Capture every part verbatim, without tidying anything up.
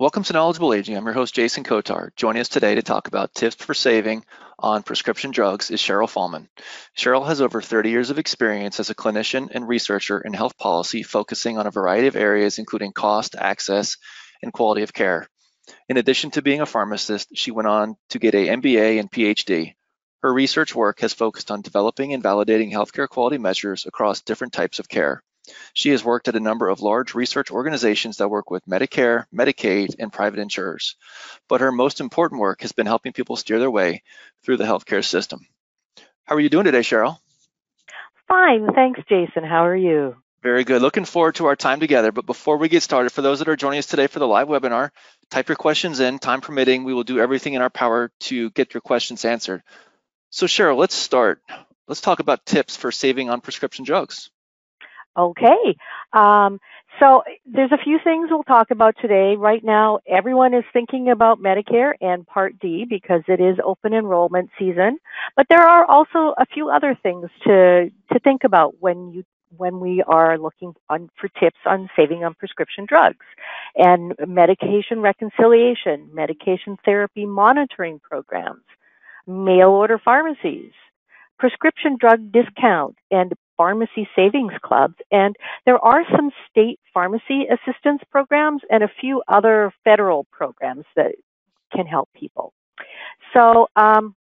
Welcome to Knowledgeable Aging. I'm your host, Jason Kotar. Joining us today to talk about tips for saving on prescription drugs is Cheryl Fallman. Cheryl has over thirty years of experience as a clinician and researcher in health policy, focusing on a variety of areas, including cost, access, and quality of care. In addition to being a pharmacist, she went on to get an M B A and P H D. Her research work has focused on developing and validating healthcare quality measures across different types of care. She has worked at a number of large research organizations that work with Medicare, Medicaid, and private insurers. But her most important work has been helping people steer their way through the healthcare system. How are you doing today, Cheryl? Fine, thanks, Jason. How are you? Very good. Looking forward to our time together. But before we get started, for those that are joining us today for the live webinar, type your questions in. Time permitting, we will do everything in our power to get your questions answered. So, Cheryl, let's start. Let's talk about tips for saving on prescription drugs. Okay, um, so there's a few things we'll talk about today. Right now, everyone is thinking about Medicare and Part D because it is open enrollment season. But there are also a few other things to to think about when you when we are looking on, for tips on saving on prescription drugs, and medication reconciliation, medication therapy monitoring programs, mail order pharmacies, prescription drug discount, and pharmacy savings clubs. And there are some state pharmacy assistance programs and a few other federal programs that can help people. So um,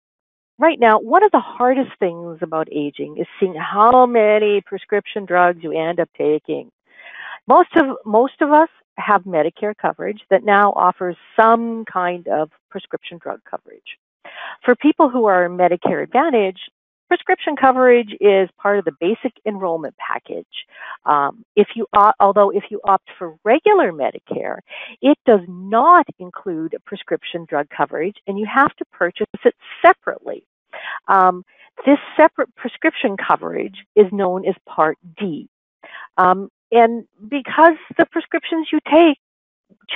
right now, one of the hardest things about aging is seeing how many prescription drugs you end up taking. Most of, most of us have Medicare coverage that now offers some kind of prescription drug coverage. For people who are Medicare Advantage, prescription coverage is part of the basic enrollment package. Um, if you, uh, although if you opt for regular Medicare, it does not include prescription drug coverage, and you have to purchase it separately. Um, this separate prescription coverage is known as Part D. Um, and because the prescriptions you take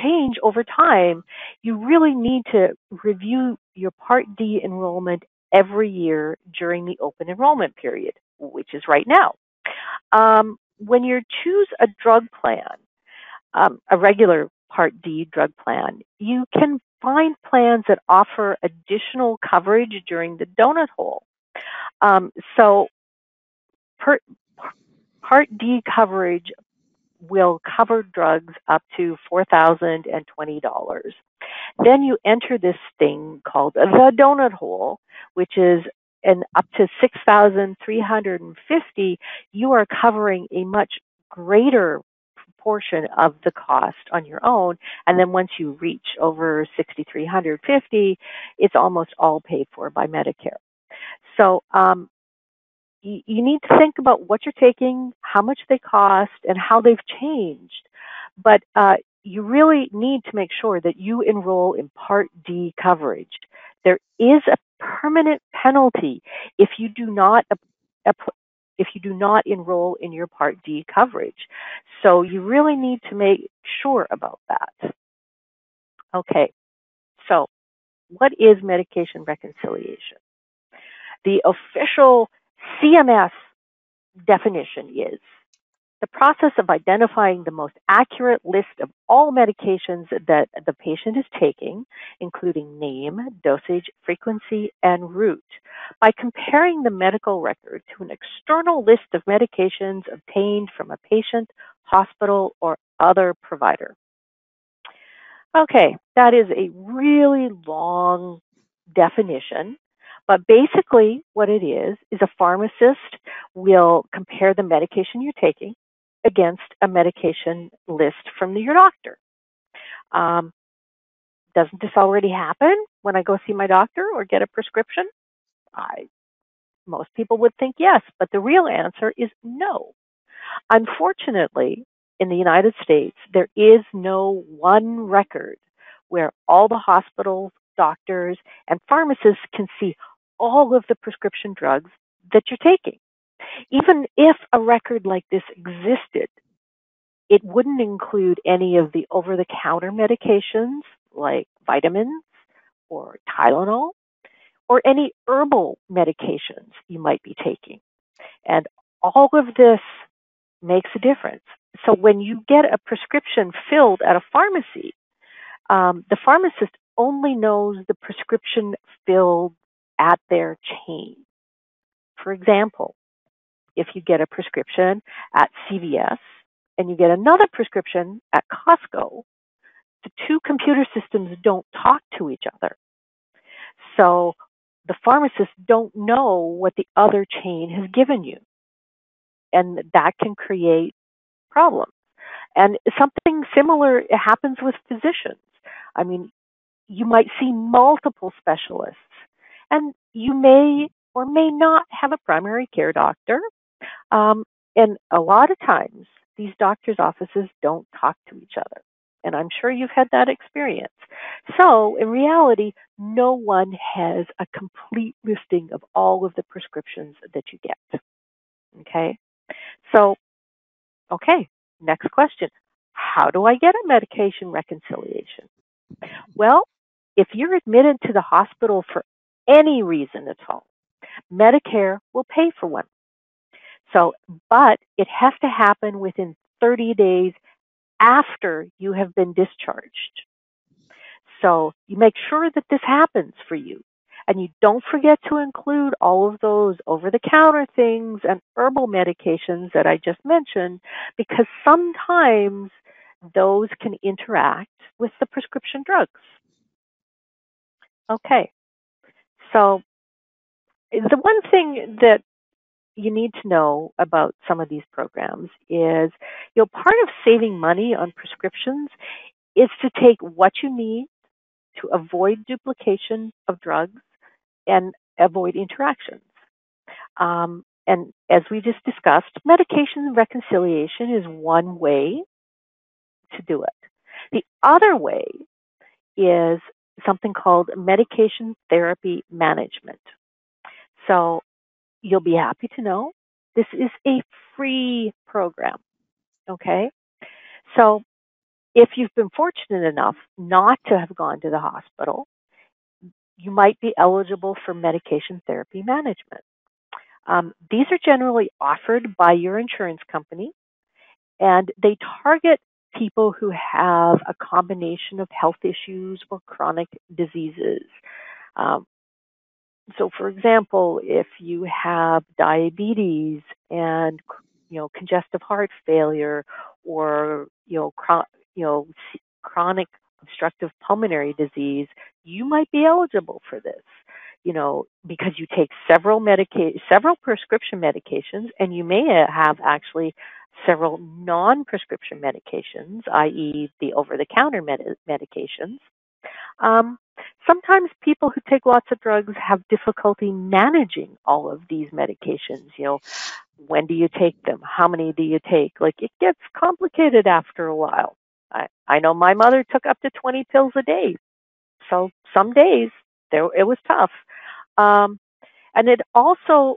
change over time, you really need to review your Part D enrollment every year during the open enrollment period, which is right now. Um, when you choose a drug plan, um, a regular Part D drug plan, you can find plans that offer additional coverage during the donut hole. Um, so per, Part D coverage will cover drugs up to four thousand twenty dollars. Then you enter this thing called the donut hole, which is an up to six thousand three hundred fifty dollars. You are covering a much greater portion of the cost on your own. And then once you reach over six thousand three hundred fifty dollars, it's almost all paid for by Medicare. So, um, you, you need to think about what you're taking, how much they cost, and how they've changed. But, uh, you really need to make sure that you enroll in Part D coverage. There is a permanent penalty if you do not if you do not enroll in your Part D coverage. So you really need to make sure about that. Okay, so what is medication reconciliation? The official C M S definition is the process of identifying the most accurate list of all medications that the patient is taking, including name, dosage, frequency, and route, by comparing the medical record to an external list of medications obtained from a patient, hospital, or other provider. Okay, that is a really long definition. But basically what it is, is a pharmacist will compare the medication you're taking against a medication list from your doctor. Um, doesn't this already happen when I go see my doctor or get a prescription? I, most people would think yes, but the real answer is no. Unfortunately, in the United States, there is no one record where all the hospitals, doctors, and pharmacists can see all of the prescription drugs that you're taking. Even if a record like this existed, it wouldn't include any of the over-the-counter medications like vitamins or Tylenol or any herbal medications you might be taking. And all of this makes a difference. So when you get a prescription filled at a pharmacy, um, the pharmacist only knows the prescription filled at their chain. For example, if you get a prescription at C V S and you get another prescription at Costco, the two computer systems don't talk to each other. So the pharmacists don't know what the other chain has given you. And that can create problems. And something similar happens with physicians. I mean, you might see multiple specialists, and you may or may not have a primary care doctor. Um, and a lot of times, these doctors' offices don't talk to each other. And I'm sure you've had that experience. So in reality, no one has a complete listing of all of the prescriptions that you get. Okay, so, okay, next question. How do I get a medication reconciliation? Well, if you're admitted to the hospital for any reason at all, Medicare will pay for one. So, but it has to happen within thirty days after you have been discharged. So you make sure that this happens for you. And you don't forget to include all of those over-the-counter things and herbal medications that I just mentioned, because sometimes those can interact with the prescription drugs. Okay, so the one thing that you need to know about some of these programs is, you know, part of saving money on prescriptions is to take what you need to avoid duplication of drugs and avoid interactions. Um, and as we just discussed, medication reconciliation is one way to do it. The other way is something called medication therapy management. So you'll be happy to know this is a free program, okay? So if you've been fortunate enough not to have gone to the hospital, you might be eligible for medication therapy management. Um, these are generally offered by your insurance company, and they target people who have a combination of health issues or chronic diseases. Um, so, for example, if you have diabetes and, you know, congestive heart failure, or, you know, chronic, you know, chronic obstructive pulmonary disease, you might be eligible for this, you know, because you take several medica- several prescription medications, and you may have actually several non-prescription medications, that is the over-the-counter med- medications. Um, sometimes people who take lots of drugs have difficulty managing all of these medications, you know, when do you take them? How many do you take? Like, it gets complicated after a while. I, I know my mother took up to twenty pills a day. So some days there, it was tough. Um, and it also,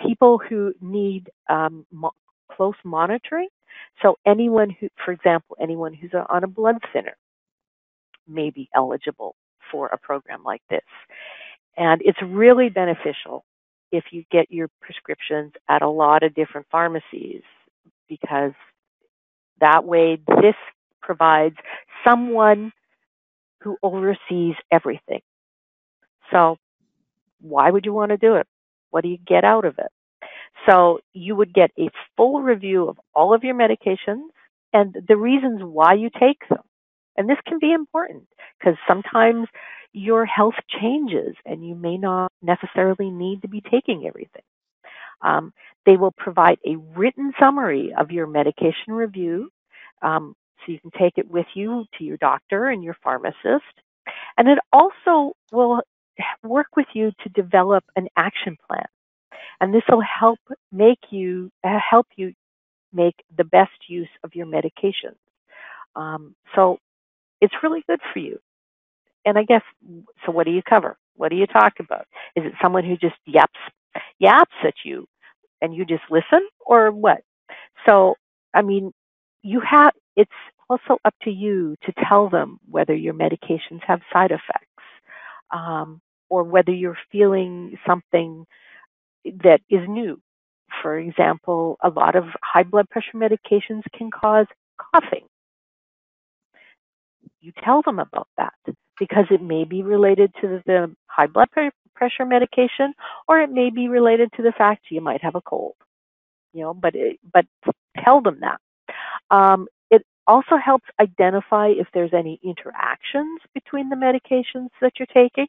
people who need um, mo- close monitoring. So anyone who, for example, anyone who's on a blood thinner may be eligible for a program like this. And it's really beneficial if you get your prescriptions at a lot of different pharmacies, because that way, this provides someone who oversees everything. So why would you want to do it? What do you get out of it? So you would get a full review of all of your medications and the reasons why you take them. And this can be important because sometimes your health changes and you may not necessarily need to be taking everything. Um, they will provide a written summary of your medication review, um, so you can take it with you to your doctor and your pharmacist. And it also will work with you to develop an action plan. And this will help make you uh, help you make the best use of your medication. Um, so it's really good for you. And I guess, so what do you cover? What do you talk about? Is it someone who just yaps? yaps at you and you just listen, or what? So, I mean, you have, it's also up to you to tell them whether your medications have side effects, um, or whether you're feeling something that is new. For example, a lot of high blood pressure medications can cause coughing. you tell them about that, because it may be related to the high blood pressure medication, or it may be related to the fact you might have a cold, you know, but it, but tell them that. Um, it also helps identify if there's any interactions between the medications that you're taking,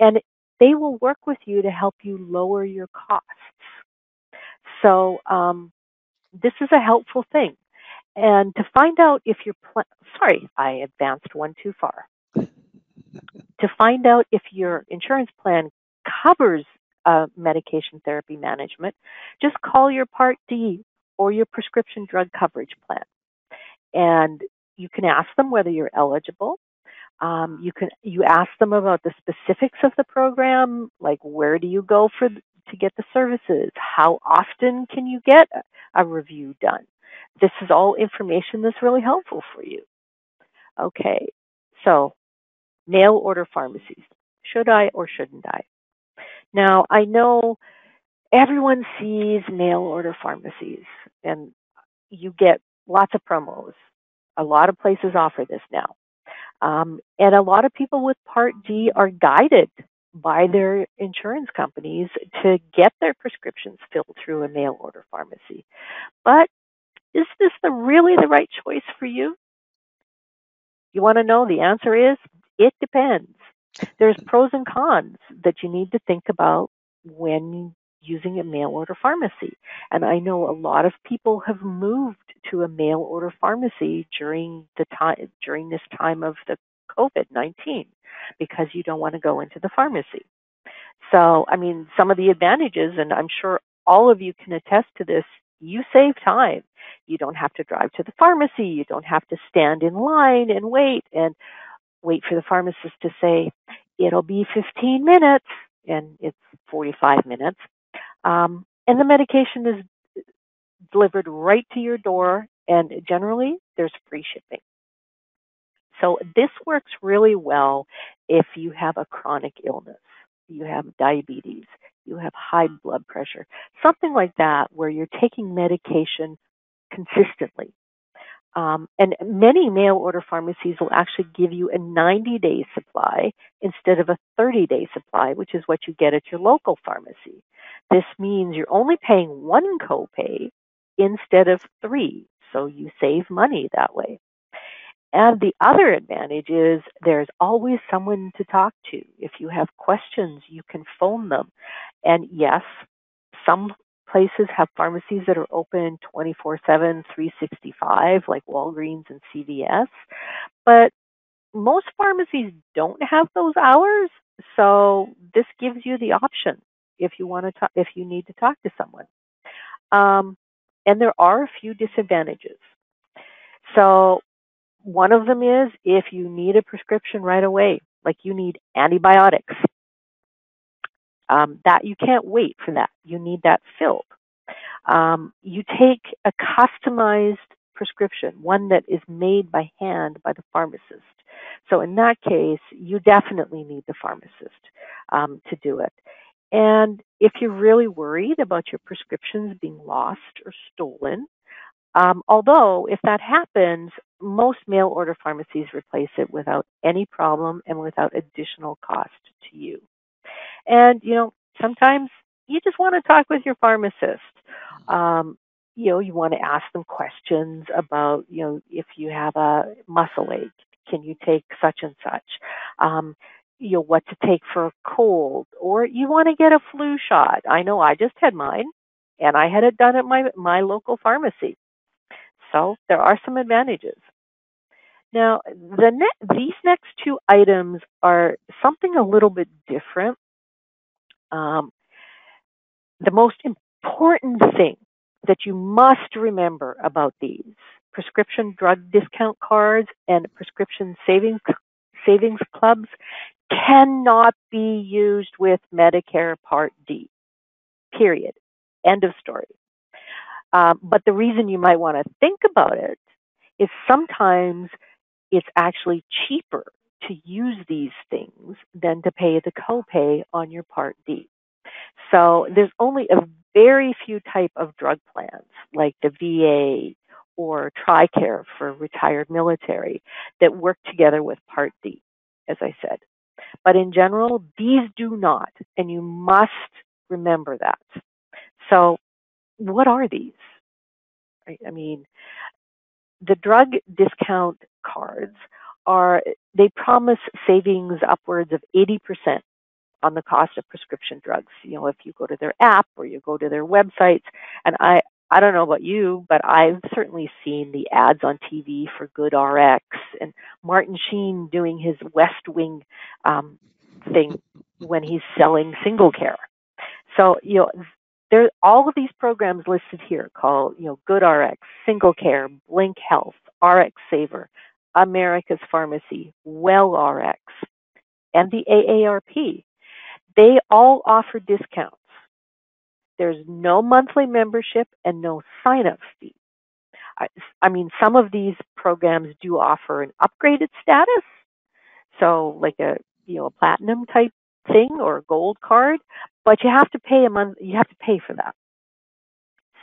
and they will work with you to help you lower your costs. So um, this is a helpful thing. And to find out if your plan, sorry, I advanced one too far. To find out if your insurance plan covers uh, medication therapy management, just call your Part D or your prescription drug coverage plan. And you can ask them whether you're eligible. Um, you can you ask them about the specifics of the program, like where do you go for to get the services? How often can you get a review done? This is all information that's really helpful for you. Okay, so mail order pharmacies. Should I or shouldn't I? Now, I know everyone sees mail order pharmacies, and you get lots of promos. A lot of places offer this now. Um, and a lot of people with Part D are guided by their insurance companies to get their prescriptions filled through a mail order pharmacy. But is this the really the right choice for you? You want to know? The answer is, it depends. There's pros and cons that you need to think about when using a mail order pharmacy. And I know a lot of people have moved to a mail order pharmacy during the time during this time of the COVID nineteen, because you don't want to go into the pharmacy. So, I mean, some of the advantages, and I'm sure all of you can attest to this, you save time. You don't have to drive to the pharmacy. You don't have to stand in line and wait and wait for the pharmacist to say, it'll be fifteen minutes, and it's forty-five minutes. Um, and the medication is delivered right to your door, and generally there's free shipping. So this works really well if you have a chronic illness, you have diabetes, you have high blood pressure, something like that, where you're taking medication consistently. Um, and many mail order pharmacies will actually give you a ninety day supply instead of a thirty day supply, which is what you get at your local pharmacy. This means you're only paying one copay instead of three, so you save money that way. And the other advantage is there's always someone to talk to. If you have questions, you can phone them. And yes, some places have pharmacies that are open twenty-four seven, three sixty-five, like Walgreens and C V S. But most pharmacies don't have those hours, so this gives you the option if you want to talk, if you need to talk to someone. Um, and there are a few disadvantages. So one of them is if you need a prescription right away, like you need antibiotics, um, that you can't wait for that. You need that filled. Um, you take a customized prescription, one that is made by hand by the pharmacist. So in that case, you definitely need the pharmacist um, to do it. And if you're really worried about your prescriptions being lost or stolen, Um, although, if that happens, most mail order pharmacies replace it without any problem and without additional cost to you. And, you know, sometimes you just want to talk with your pharmacist. Um, you know, you want to ask them questions about, you know, if you have a muscle ache, can you take such and such? Um, you know, what to take for a cold, or you want to get a flu shot. I know I just had mine, and I had it done at my, my local pharmacy. So there are some advantages. Now, the ne- these next two items are something a little bit different. Um, the most important thing that you must remember about these prescription drug discount cards and prescription savings, savings clubs cannot be used with Medicare Part D, period. End of story. Um, but the reason you might want to think about it is sometimes it's actually cheaper to use these things than to pay the copay on your Part D. So there's only a very few type of drug plans, like the V A or TRICARE for retired military that work together with Part D, as I said. But in general, these do not, and you must remember that. So what are these? I mean, the drug discount cards are, they promise savings upwards of eighty percent on the cost of prescription drugs. You know, if you go to their app or you go to their websites, and I, I don't know about you, but I've certainly seen the ads on T V for GoodRx and Martin Sheen doing his West Wing um, thing when he's selling SingleCare. So, you know, there's all of these programs listed here called, you know, GoodRx, SingleCare, Blink Health, RxSaver, America's Pharmacy, WellRx, and the A A R P. They all offer discounts. There's no monthly membership and no sign-up fee. I, I mean, some of these programs do offer an upgraded status, so like a you know a platinum type thing or a gold card, but you have to pay a month. You have to pay for that.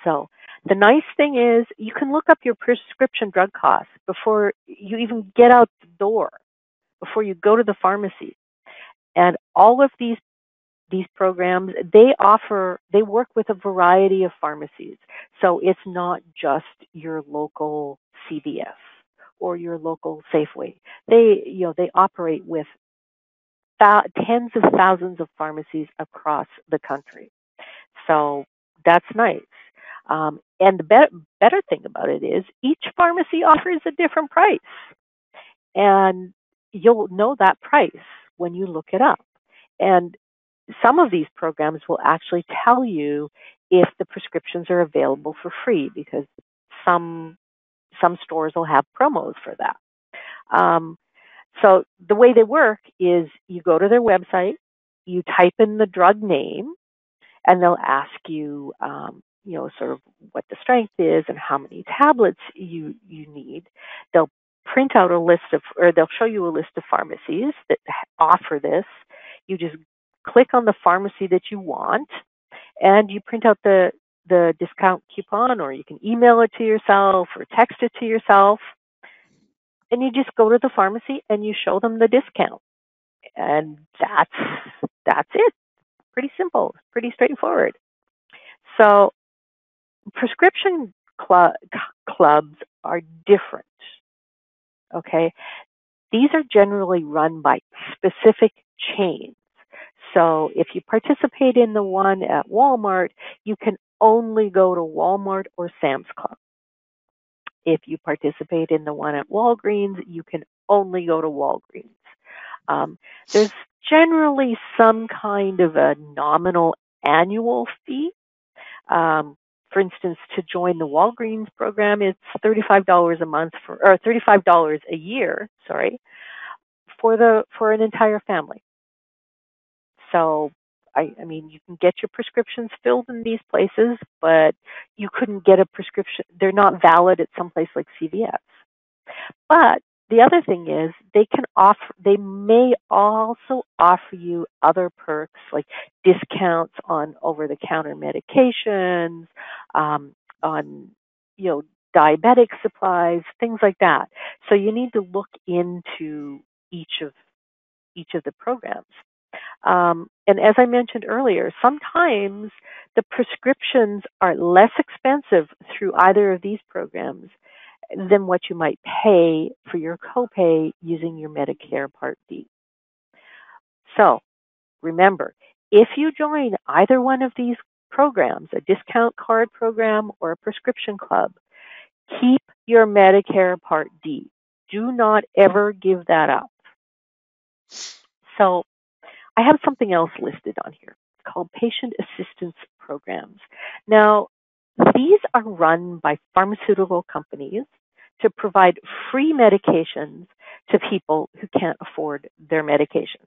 So the nice thing is you can look up your prescription drug costs before you even get out the door, before you go to the pharmacy, and all of these. These programs, they offer, they work with a variety of pharmacies. So it's not just your local C V S or your local Safeway. They, you know, they operate with th- tens of thousands of pharmacies across the country. So that's nice. Um, and the be- better thing about it is each pharmacy offers a different price. And you'll know that price when you look it up. And some of these programs will actually tell you if the prescriptions are available for free, because some some stores will have promos for that. Um, so the way they work is you go to their website, you type in the drug name, and they'll ask you, um, you know, sort of what the strength is and how many tablets you, you need. They'll print out a list of, or they'll show you a list of pharmacies that offer this. You just click on the pharmacy that you want, and you print out the, the discount coupon, or you can email it to yourself or text it to yourself. And you just go to the pharmacy and you show them the discount. And that's, that's it. Pretty simple, pretty straightforward. So prescription cl- clubs are different, okay? These are generally run by specific chains. So if you participate in the one at Walmart, you can only go to Walmart or Sam's Club. If you participate in the one at Walgreens, you can only go to Walgreens. Um, there's generally some kind of a nominal annual fee. Um, for instance, to join the Walgreens program, it's thirty-five dollars a month for, or thirty-five dollars a year, sorry, for the for an entire family. So, I, I mean, you can get your prescriptions filled in these places, but you couldn't get a prescription. They're not valid at some place like C V S. But the other thing is they can offer, they may also offer you other perks like discounts on over-the-counter medications, um, on, you know, diabetic supplies, things like that. So you need to look into each of each of the programs. Um, and as I mentioned earlier, sometimes the prescriptions are less expensive through either of these programs than what you might pay for your copay using your Medicare Part D. So remember, if you join either one of these programs, a discount card program or a prescription club, keep your Medicare Part D. Do not ever give that up. So I have something else listed on here. It's called patient assistance programs. Now, these are run by pharmaceutical companies to provide free medications to people who can't afford their medication.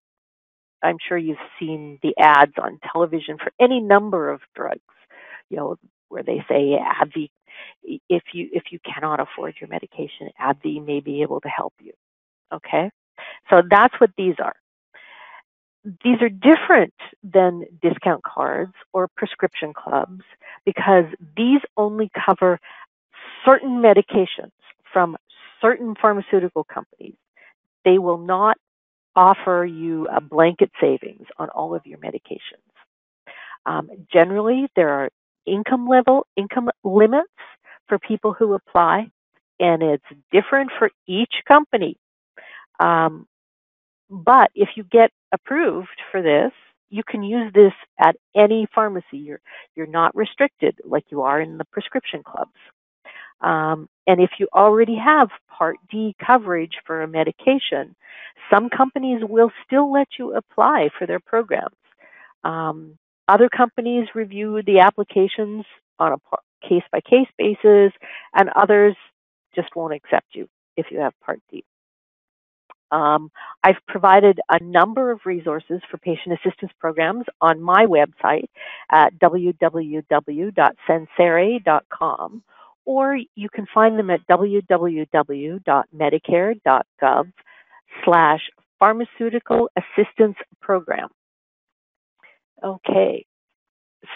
I'm sure you've seen the ads on television for any number of drugs, you know, where they say AbbVie, if you if you cannot afford your medication, AbbVie may be able to help you. Okay? So that's what these are. These are different than discount cards or prescription clubs because these only cover certain medications from certain pharmaceutical companies, they will not offer you a blanket savings on all of your medications. Um, generally, there are income level, income limits for people who apply, and it's different for each company. Um, but if you get approved for this, you can use this at any pharmacy. You're, you're not restricted like you are in the prescription clubs. Um, and if you already have Part D coverage for a medication, some companies will still let you apply for their programs. Um, other companies review the applications on a case-by-case basis, and others just won't accept you if you have Part D. Um, I've provided a number of resources for patient assistance programs on my website at w w w dot senseri dot com, or you can find them at w w w dot medicare dot gov slash pharmaceutical assistance program. Okay,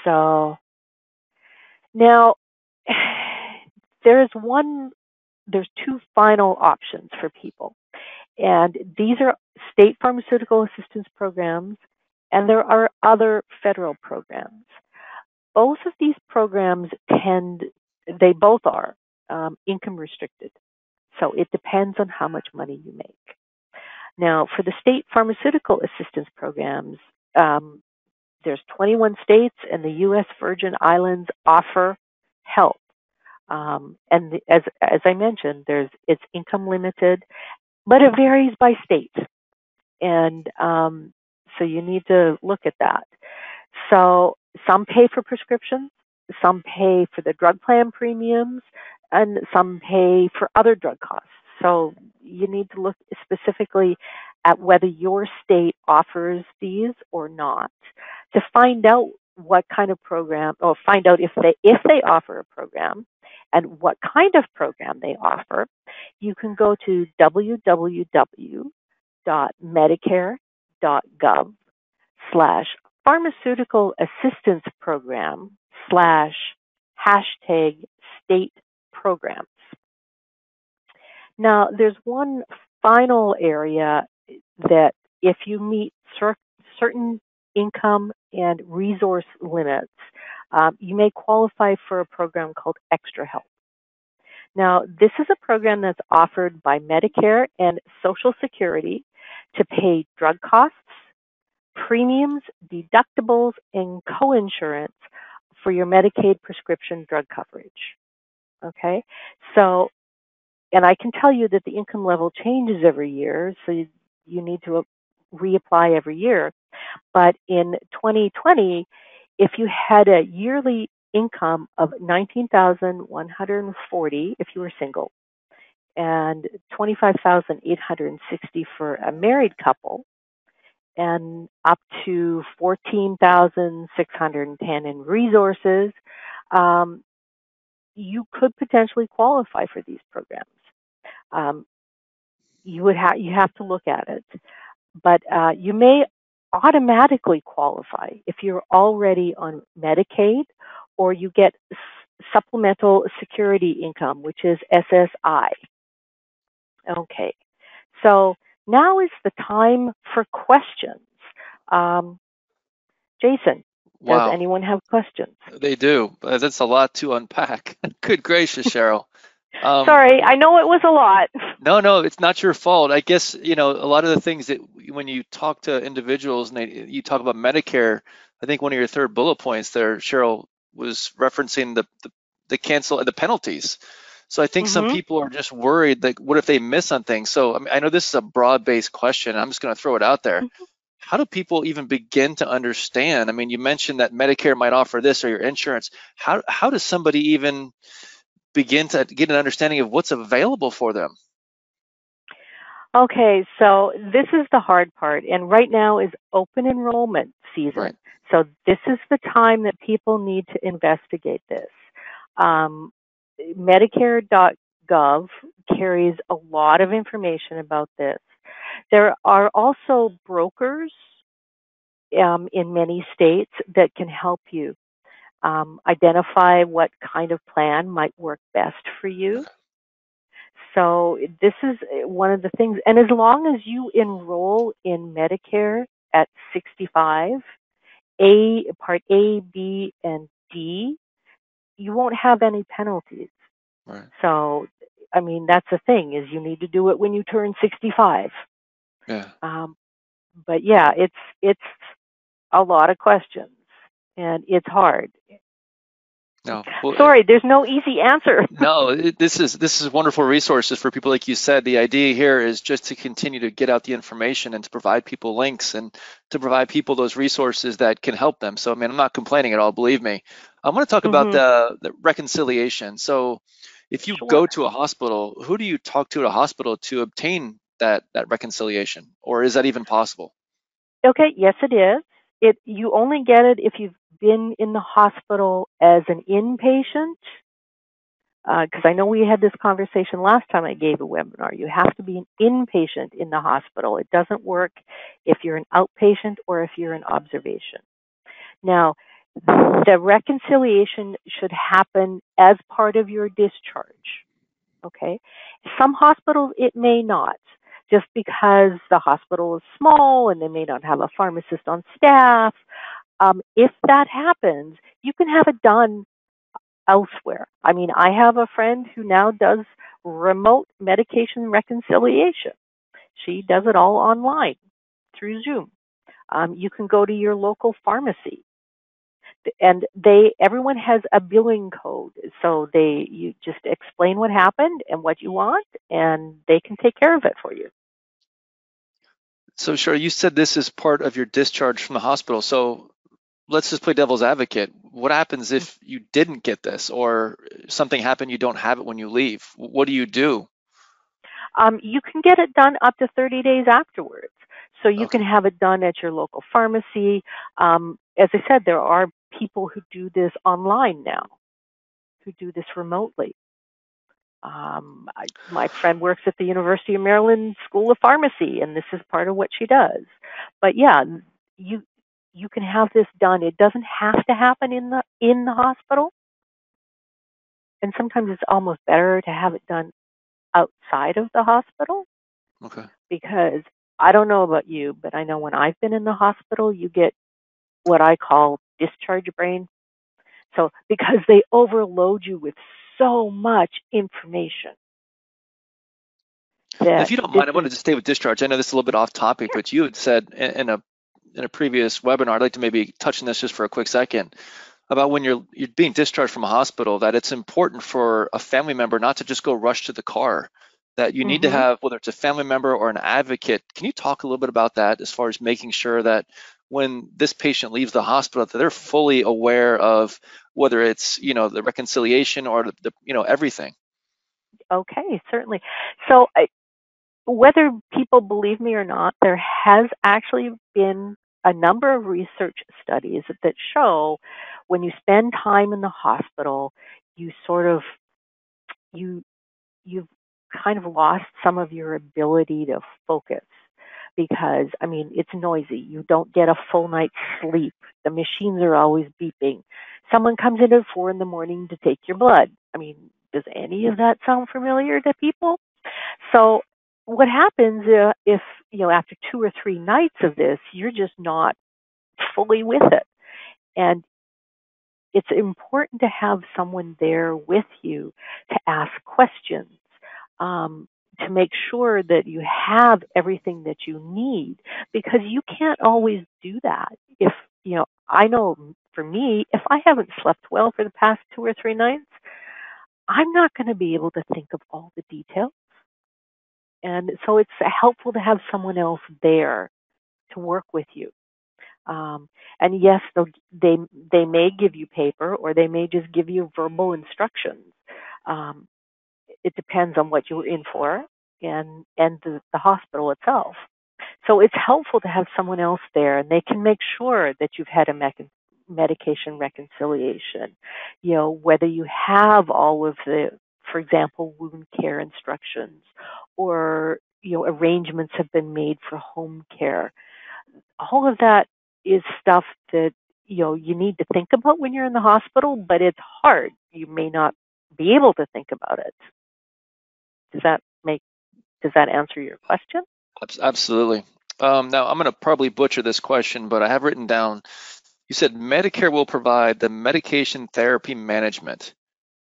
so now there's one, there's two final options for people. And these are state pharmaceutical assistance programs, and there are other federal programs. Both of these programs tend, they both are um, income restricted. So it depends on how much money you make. Now, for the state pharmaceutical assistance programs, um, there's twenty-one states, and the U S Virgin Islands offer help. Um, and the, as, as I mentioned, there's it's income limited, but it varies by state, and um, so you need to look at that. So some pay for prescriptions, some pay for the drug plan premiums, and some pay for other drug costs. So you need to look specifically at whether your state offers these or not to find out what kind of program, or find out if they if they offer a program and what kind of program they offer. You can go to w w w dot medicare dot gov slash pharmaceutical assistance program slash hashtag state programs. Now, there's one final area that if you meet cer certain income and resource limits, um, you may qualify for a program called Extra Help. Now, this is a program that's offered by Medicare and Social Security to pay drug costs, premiums, deductibles, and coinsurance for your Medicaid prescription drug coverage. Okay, so, and I can tell you that the income level changes every year, so you, you need to reapply every year. But in twenty twenty, if you had a yearly income of nineteen thousand one hundred forty dollars if you were single, and twenty-five thousand eight hundred sixty dollars for a married couple, and up to fourteen thousand six hundred ten dollars in resources, um, you could potentially qualify for these programs. Um, you would have you have to look at it, but uh, you may automatically qualify if you're already on Medicaid, or you get supplemental security income, which is S S I. Okay, so now is the time for questions. Um, Jason, wow. Does anyone have questions? They do. That's a lot to unpack. Good gracious, Cheryl. Um, Sorry, I know it was a lot. No, no, it's not your fault. I guess, you know, a lot of the things that when you talk to individuals and they, you talk about Medicare, I think one of your third bullet points there, Cheryl, was referencing the the, the cancel the penalties. So I think mm-hmm. some people are just worried, like, what if they miss something? So I mean, I know this is a broad-based question. I'm just going to throw it out there. Mm-hmm. How do people even begin to understand? I mean, you mentioned that Medicare might offer this or your insurance. How how does somebody even begin to get an understanding of what's available for them? Okay, so this is the hard part, and right now is open enrollment season. Right. So this is the time that people need to investigate this. Um, Medicare dot gov carries a lot of information about this. There are also brokers um, in many states that can help you. um, identify what kind of plan might work best for you. So this is one of the things. And as long as you enroll in Medicare at sixty-five, A, Part A, B, and D, you won't have any penalties. Right. So, I mean, that's the thing, is you need to do it when you turn sixty-five. Yeah. Um, but yeah, it's it's a lot of questions, and it's hard. No. Well, Sorry, there's no easy answer. No, it, this is this is wonderful resources for people, like you said. The idea here is just to continue to get out the information and to provide people links and to provide people those resources that can help them. So, I mean, I'm not complaining at all, believe me. I want to talk about mm-hmm. the, the reconciliation. So if you sure. go to a hospital, who do you talk to at a hospital to obtain that, that reconciliation? Or is that even possible? Okay, yes, it is. It You only get it if you've been in the hospital as an inpatient, because uh, I know we had this conversation last time I gave a webinar. You have to be an inpatient in the hospital. It doesn't work if you're an outpatient or if you're in observation. Now, the reconciliation should happen as part of your discharge, okay? Some hospitals, it may not, just because the hospital is small and they may not have a pharmacist on staff. Um, if that happens, you can have it done elsewhere. I mean, I have a friend who now does remote medication reconciliation. She does it all online through Zoom. Um, you can go to your local pharmacy, and they everyone has a billing code, so they you just explain what happened and what you want, and they can take care of it for you. So, Cheryl, you said this is part of your discharge from the hospital. So let's just play devil's advocate. What happens if you didn't get this, or something happened, you don't have it when you leave? What do you do? Um, you can get it done up to thirty days afterwards. So you okay. can have it done at your local pharmacy. Um, as I said, there are people who do this online now, who do this remotely. Um, I, my friend works at the University of Maryland School of Pharmacy, and this is part of what she does. But yeah, you you can have this done. It doesn't have to happen in the in the hospital, and sometimes it's almost better to have it done outside of the hospital. Okay. Because I don't know about you, but I know when I've been in the hospital, you get what I call discharge brain. So because they overload you with so much information. If you don't mind, I want to just stay with discharge. I know this is a little bit off topic, but you had said in a in a previous webinar, I'd like to maybe touch on this just for a quick second, about when you're you're being discharged from a hospital, that it's important for a family member not to just go rush to the car, that you need mm-hmm. to have, whether it's a family member or an advocate. Can you talk a little bit about that as far as making sure that when this patient leaves the hospital, that they're fully aware of whether it's, you know, the reconciliation or the, the you know, everything? Okay, certainly. So I, whether people believe me or not, there has actually been a number of research studies that, that show when you spend time in the hospital, you sort of, you, you've kind of lost some of your ability to focus. Because, I mean, it's noisy. You don't get a full night's sleep. The machines are always beeping. Someone comes in at four in the morning to take your blood. I mean, does any of that sound familiar to people? So what happens uh, if, you know, after two or three nights of this, you're just not fully with it? And it's important to have someone there with you to ask questions. Um, to make sure that you have everything that you need, because you can't always do that. If, you know, I know for me, if I haven't slept well for the past two or three nights, I'm not going to be able to think of all the details. And so it's helpful to have someone else there to work with you. Um, and yes, they, they may give you paper, or they may just give you verbal instructions. Um, It depends on what you were in for and, and the, the hospital itself. So it's helpful to have someone else there, and they can make sure that you've had a mec- medication reconciliation, you know, whether you have all of the, for example, wound care instructions, or, you know, arrangements have been made for home care. All of that is stuff that you know, you need to think about when you're in the hospital, but it's hard. You may not be able to think about it. Does that make, does that answer your question? Absolutely. Um, now, I'm going to probably butcher this question, but I have written down, you said Medicare will provide the medication therapy management.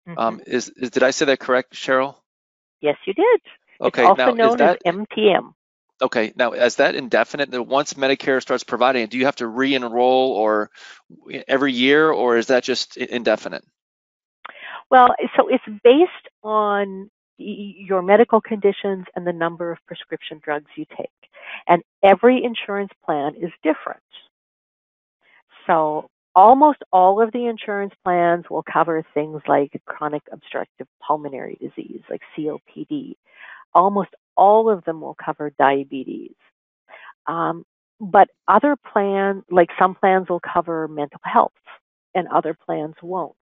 Mm-hmm. Um, is, is did I say that correct, Cheryl? Yes, you did. Okay, it's also now, known is that, as M T M. Okay, now is that indefinite? That once Medicare starts providing it, do you have to re-enroll or every year, or is that just indefinite? Well, so it's based on your medical conditions and the number of prescription drugs you take. And every insurance plan is different. So almost all of the insurance plans will cover things like chronic obstructive pulmonary disease, like C O P D. Almost all of them will cover diabetes. Um, but other plans, like some plans will cover mental health and other plans won't.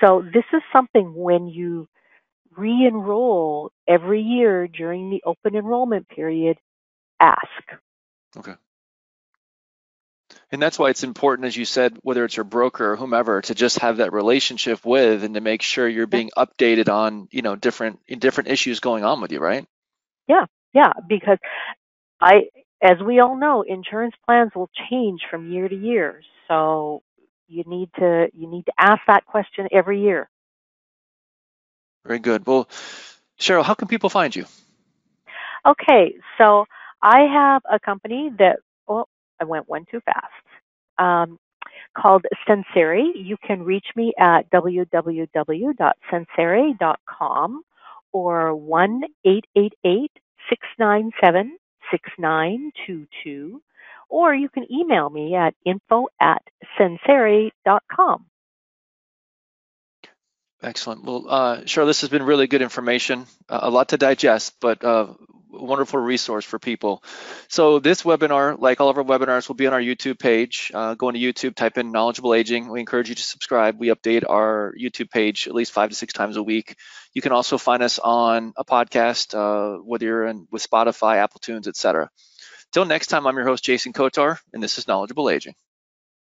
So this is something when you re-enroll every year during the open enrollment period, ask. Okay. And that's why it's important, as you said, whether it's your broker or whomever, to just have that relationship with and to make sure you're being updated on, you know, different different issues going on with you, right? Yeah, yeah, because I, as we all know, insurance plans will change from year to year, so you need to you need to ask that question every year. Very good. Well, Cheryl, how can people find you? Okay, so I have a company that, well, I went one too fast, um, called Senseri. You can reach me at w w w dot senseri dot com or one eight eight eight, six nine seven, six nine two two, or you can email me at info at senseri dot com. Excellent. Well, uh, Cheryl, this has been really good information, uh, a lot to digest, but a uh, wonderful resource for people. So this webinar, like all of our webinars, will be on our YouTube page. Uh, go into YouTube, type in Knowledgeable Aging. We encourage you to subscribe. We update our YouTube page at least five to six times a week. You can also find us on a podcast, uh, whether you're in, with Spotify, Apple Tunes, et cetera. Till next time, I'm your host, Jason Kotar, and this is Knowledgeable Aging.